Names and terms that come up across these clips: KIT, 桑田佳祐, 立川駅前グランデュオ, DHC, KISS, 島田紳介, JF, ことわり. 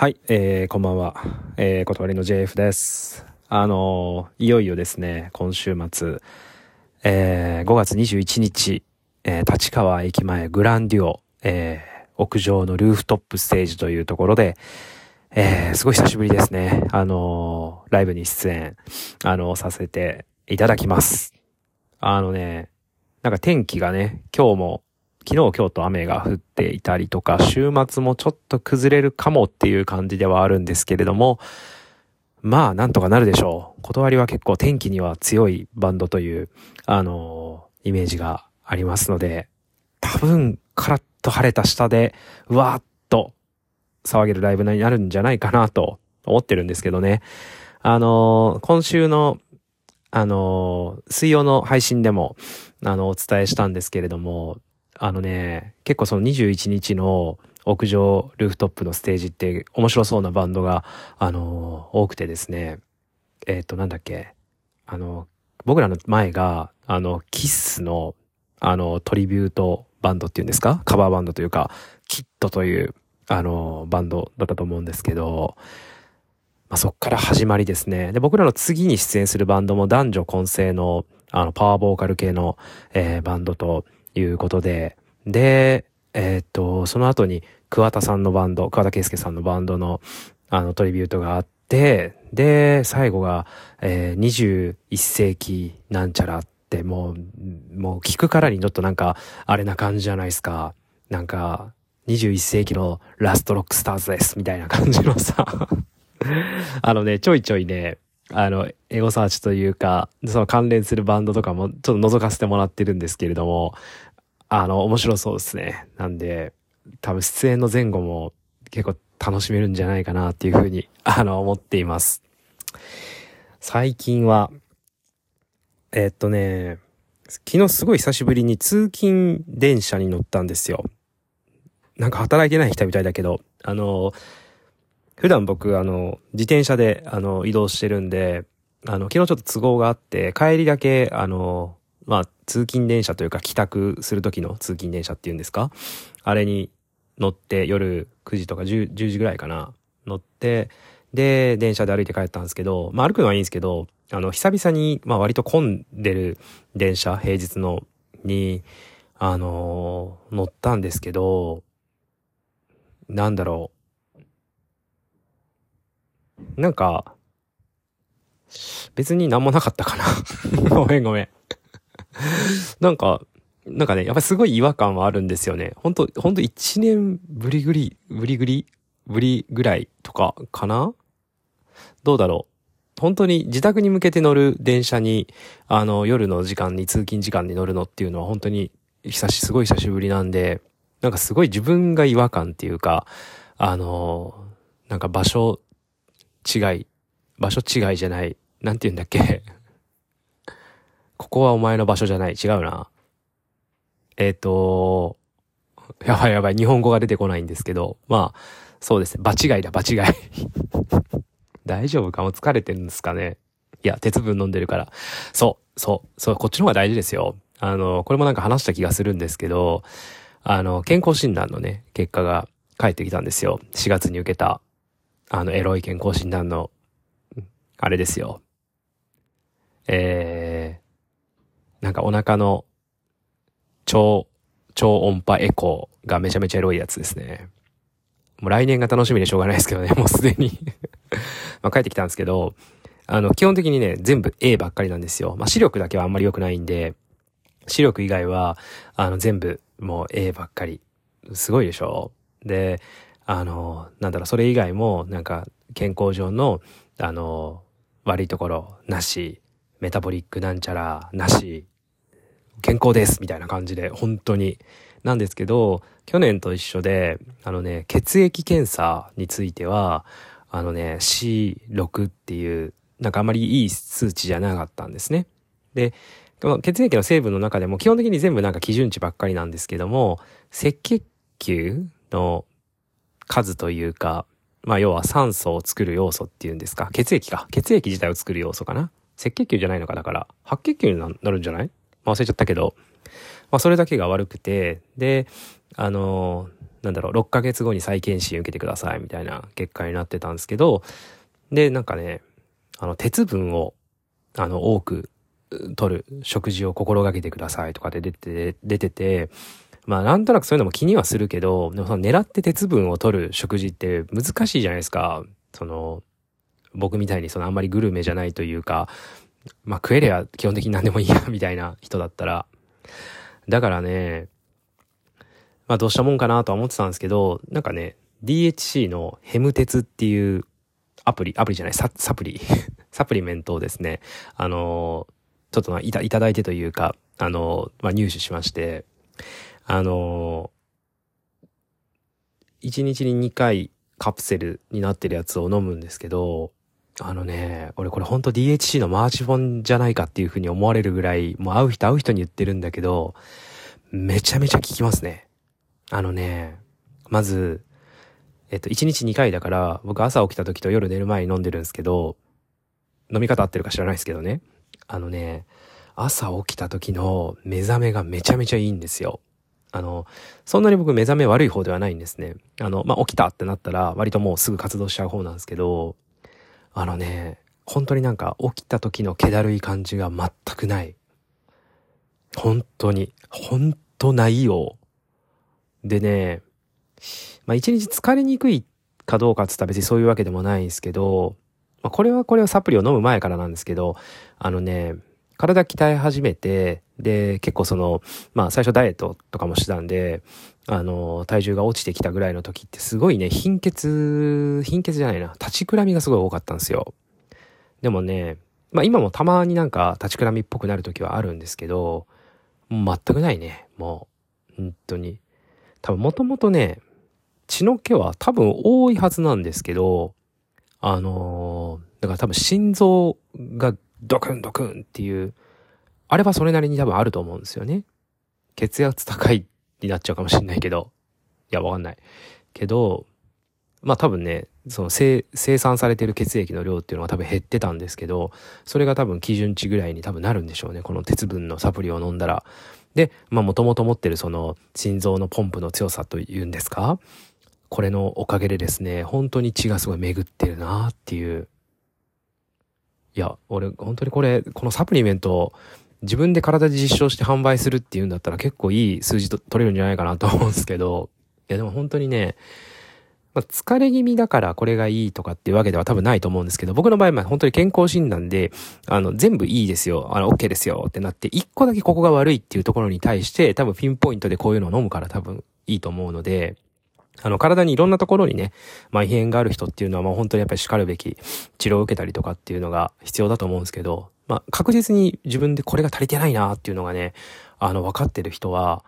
はい、こんばんは、ことわりの JF です。いよいよですね、今週末、5月21日、立川駅前グランデュオ、屋上のルーフトップステージというところで、すごい久しぶりですね。ライブに出演、させていただきます。なんか天気がね、昨日今日と雨が降っていたりとか、週末もちょっと崩れるかもっていう感じではあるんですけれども、まあなんとかなるでしょう。ことわりは結構天気には強いバンドというイメージがありますので、多分カラッと晴れた下でうわーっと騒げるライブになるんじゃないかなと思ってるんですけどね。今週の水曜の配信でもお伝えしたんですけれども、結構その21日の屋上ルーフトップのステージって面白そうなバンドが、多くてですね。僕らの前が、KISS の、トリビュートバンドっていうんですか、カバーバンドというか、KIT という、バンドだったと思うんですけど、まあ、そっから始まりですね。で、僕らの次に出演するバンドも男女混成の、パワーボーカル系の、バンドと、いうことで、その後に桑田佳祐さんのバンドのトリビュートがあって、で最後が、21世紀なんちゃらって、もう聞くからにちょっとなんかあれな感じじゃないですか。なんか21世紀のラストロックスターズですみたいな感じのさちょいちょいね、エゴサーチというか、その関連するバンドとかもちょっと覗かせてもらってるんですけれども、面白そうですね。なんで、多分出演の前後も結構楽しめるんじゃないかなっていうふうに、思っています。最近は、昨日すごい久しぶりに通勤電車に乗ったんですよ。なんか働いてない人みたいだけど、普段僕、自転車で、移動してるんで、昨日ちょっと都合があって、帰りだけ、通勤電車というか、帰宅する時の通勤電車っていうんですか、あれに乗って、夜9時とか10時ぐらいかな、乗って、で、電車で歩いて帰ったんですけど、まあ、歩くのはいいんですけど、久々に、まあ、割と混んでる電車、平日の、に、乗ったんですけど、なんだろう、なんか別になんもなかったかなごめんなんかね、やっぱりすごい違和感はあるんですよね。ほんと1年ぶりぐらいとかかな。どうだろう、本当に自宅に向けて乗る電車に夜の時間に通勤時間に乗るのっていうのは本当にすごい久しぶりなんで、なんかすごい自分が違和感っていうか、なんか場所違いじゃない、なんて言うんだっけここはお前の場所じゃない、違うな、やばい日本語が出てこないんですけど、まあそうですね、場違い大丈夫か、もう疲れてるんですかね。いや、鉄分飲んでるから。そう、こっちの方が大事ですよ。これもなんか話した気がするんですけど、健康診断のね、結果が返ってきたんですよ。4月に受けたエロい健康診断の、あれですよ。なんかお腹の超音波エコーがめちゃめちゃエロいやつですね。もう来年が楽しみでしょうがないですけどね、もうすでに。まあ帰ってきたんですけど、基本的にね、全部 A ばっかりなんですよ。まあ視力だけはあんまり良くないんで、視力以外は、全部もう A ばっかり。すごいでしょ。で、それ以外も、なんか、健康上の、悪いところ、なし、メタボリックなんちゃら、なし、健康ですみたいな感じで、本当に。なんですけど、去年と一緒で、血液検査については、C6 っていう、なんかあまりいい数値じゃなかったんですね。で、血液の成分の中でも、基本的に全部なんか基準値ばっかりなんですけども、赤血球の、数というか、まあ要は酸素を作る要素っていうんですか、血液自体を作る要素かな、赤血球じゃないのか、だから白血球になるんじゃない、忘れちゃったけど、それだけが悪くて、で6ヶ月後に再検診受けてくださいみたいな結果になってたんですけど、でなんかね、鉄分を多く取る食事を心がけてくださいとかって出てて、まあなんとなくそういうのも気にはするけど、でもその狙って鉄分を取る食事って難しいじゃないですか。僕みたいにあんまりグルメじゃないというか、まあ食えれば基本的に何でもいいやみたいな人だったら。だからね、まあどうしたもんかなとは思ってたんですけど、なんかね、DHC のヘム鉄っていうサプリメントをですね、ちょっといただいてというか、入手しまして、1日に2回カプセルになってるやつを飲むんですけど、俺これほんと DHC のマーチ本じゃないかっていうふうに思われるぐらい、もう会う人に言ってるんだけど、めちゃめちゃ効きますね。まず、1日2回だから、僕朝起きた時と夜寝る前に飲んでるんですけど、飲み方合ってるか知らないですけどね。朝起きた時の目覚めがめちゃめちゃいいんですよ。そんなに僕目覚め悪い方ではないんですね。起きたってなったら割ともうすぐ活動しちゃう方なんですけど、本当に起きた時の気だるい感じが全くない。本当ないよ。でね、まあ一日疲れにくいかどうかって言ったら別にそういうわけでもないんですけど、まあこれはサプリを飲む前からなんですけど、体鍛え始めて、で、結構まあ最初ダイエットとかもしてたんで、体重が落ちてきたぐらいの時ってすごいね、立ちくらみがすごい多かったんですよ。でもね、まあ今もたまに立ちくらみっぽくなる時はあるんですけど、もう全くないね、もう。本当に。多分もともとね、血の気は多分多いはずなんですけど、だから多分心臓がドクンドクンっていう、あれはそれなりに多分あると思うんですよね。血圧高いになっちゃうかもしれないけど、いやわかんない。けど、まあ多分ね、生産されてる血液の量っていうのは多分減ってたんですけど、それが多分基準値ぐらいに多分なるんでしょうね。この鉄分のサプリを飲んだら。で、まあもともと持ってる心臓のポンプの強さというんですか？これのおかげでですね、本当に血がすごい巡ってるなっていう。いや、俺本当にこのサプリメントを自分で体で実証して販売するっていうんだったら結構いい数字と取れるんじゃないかなと思うんですけど、いやでも本当にね、まあ、疲れ気味だからこれがいいとかっていうわけでは多分ないと思うんですけど、僕の場合は本当に健康診断で、全部いいですよ、OK ですよってなって、一個だけここが悪いっていうところに対して多分ピンポイントでこういうのを飲むから多分いいと思うので、体にいろんなところにね、まあ、異変がある人っていうのは、まあ、本当にやっぱりしかるべき治療を受けたりとかっていうのが必要だと思うんですけど、まあ、確実に自分でこれが足りてないなっていうのがね、分かってる人は、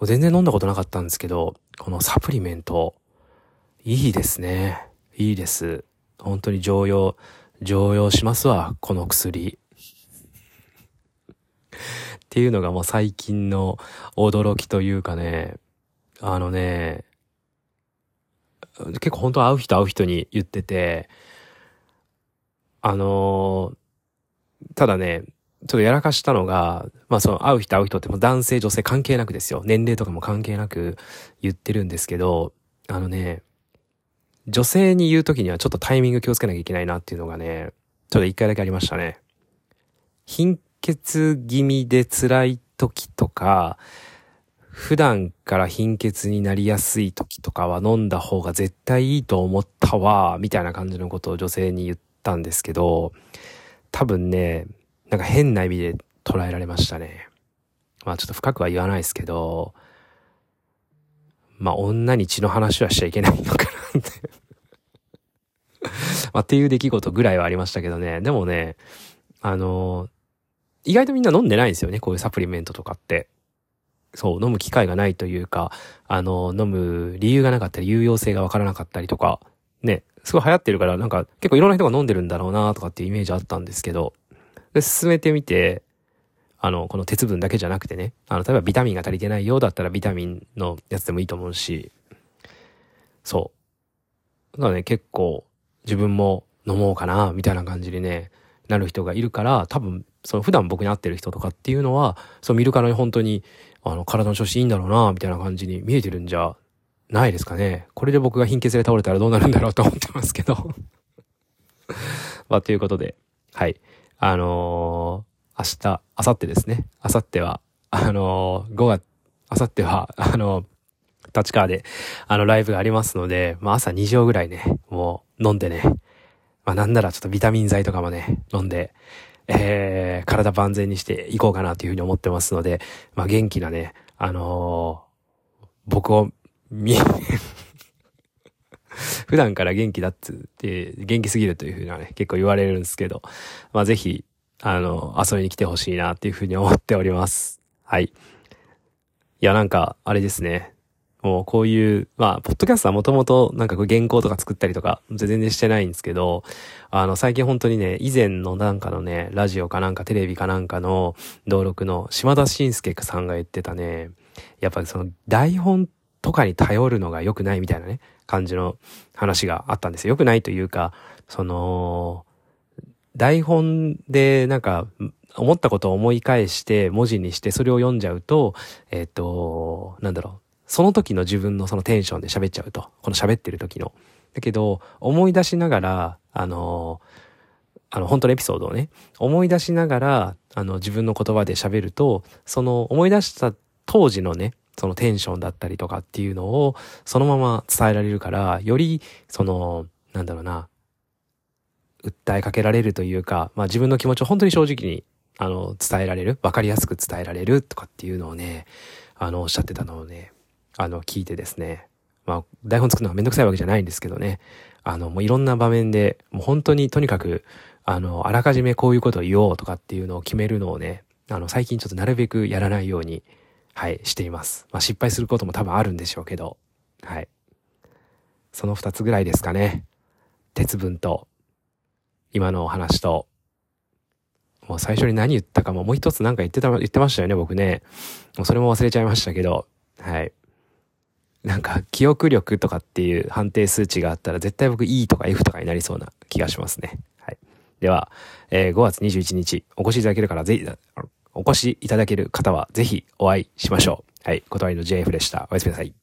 全然飲んだことなかったんですけど、このサプリメント、いいですね。いいです。本当に常用しますわ、この薬。っていうのがもう最近の驚きというかね、結構本当会う人に言ってて、ただね、ちょっとやらかしたのが、まあ会う人っても男性女性関係なくですよ。年齢とかも関係なく言ってるんですけど、女性に言うときにはちょっとタイミング気をつけなきゃいけないなっていうのがね、ちょっと一回だけありましたね。貧血気味で辛いときとか、普段から貧血になりやすい時とかは飲んだ方が絶対いいと思ったわみたいな感じのことを女性に言ったんですけど、多分ね、変な意味で捉えられましたね。まあちょっと深くは言わないですけど、まあ女に血の話はしちゃいけないのかなって、まあっていう出来事ぐらいはありましたけどね。でもね、意外とみんな飲んでないんですよね、こういうサプリメントとかって。そう、飲む機会がないというか、飲む理由がなかったり、有用性がわからなかったりとか、ね、すごい流行ってるから、結構いろんな人が飲んでるんだろうなとかっていうイメージあったんですけど、で、進めてみて、この鉄分だけじゃなくてね、例えばビタミンが足りてないようだったらビタミンのやつでもいいと思うし、そう。だからね、結構自分も飲もうかな、みたいな感じにね、なる人がいるから、多分、普段僕に会ってる人とかっていうのは、ミルカの本当に、体の調子いいんだろうなみたいな感じに見えてるんじゃないですかね。これで僕が貧血で倒れたらどうなるんだろうと思ってますけど。まあ、ということで、はい。明後日ですね。明後日は、明後日は、立川で、ライブがありますので、まあ、朝2錠ぐらいね、もう飲んでね、まあ、なんならちょっとビタミン剤とかもね、飲んで、体万全にしていこうかなというふうに思ってますので、まあ、元気なね、僕を普段から元気だって、元気すぎるというふうなね、結構言われるんですけど、まあ、ぜひ、遊びに来てほしいなっていうふうに思っております。はい。いや、なんか、あれですね。もうこういう、まあ、ポッドキャストはもともとなんかこう原稿とか作ったりとか全然してないんですけど、最近本当にね、以前のなんかのね、ラジオかなんかテレビかなんかの登録の島田紳介さんが言ってたね、やっぱりその台本とかに頼るのが良くないみたいなね、感じの話があったんですよ。良くないというか、その、台本でなんか思ったことを思い返して文字にしてそれを読んじゃうと、なんだろう。その時の自分のそのテンションで喋っちゃうと。この喋ってる時の。だけど、思い出しながら、本当のエピソードをね、思い出しながら、自分の言葉で喋ると、その思い出した当時のね、そのテンションだったりとかっていうのを、そのまま伝えられるから、より、その、なんだろうな、訴えかけられるというか、まあ自分の気持ちを本当に正直に、伝えられる。わかりやすく伝えられるとかっていうのをね、おっしゃってたのをね、聞いてですね。まあ、台本作るのがめんどくさいわけじゃないんですけどね。もういろんな場面で、もう本当にとにかく、あらかじめこういうことを言おうとかっていうのを決めるのをね、最近ちょっとなるべくやらないように、はい、しています。まあ、失敗することも多分あるんでしょうけど、はい。その2つぐらいですかね。鉄分と、今のお話と、もう最初に何言ったかも、もう一つなんか言ってましたよね、僕ね。もうそれも忘れちゃいましたけど、はい。なんか記憶力とかっていう判定数値があったら絶対僕 E とか F とかになりそうな気がしますね。はい。では、5月21日お越しいただける方はぜひお会いしましょう。はい。断りの JF でした。おやすみなさい。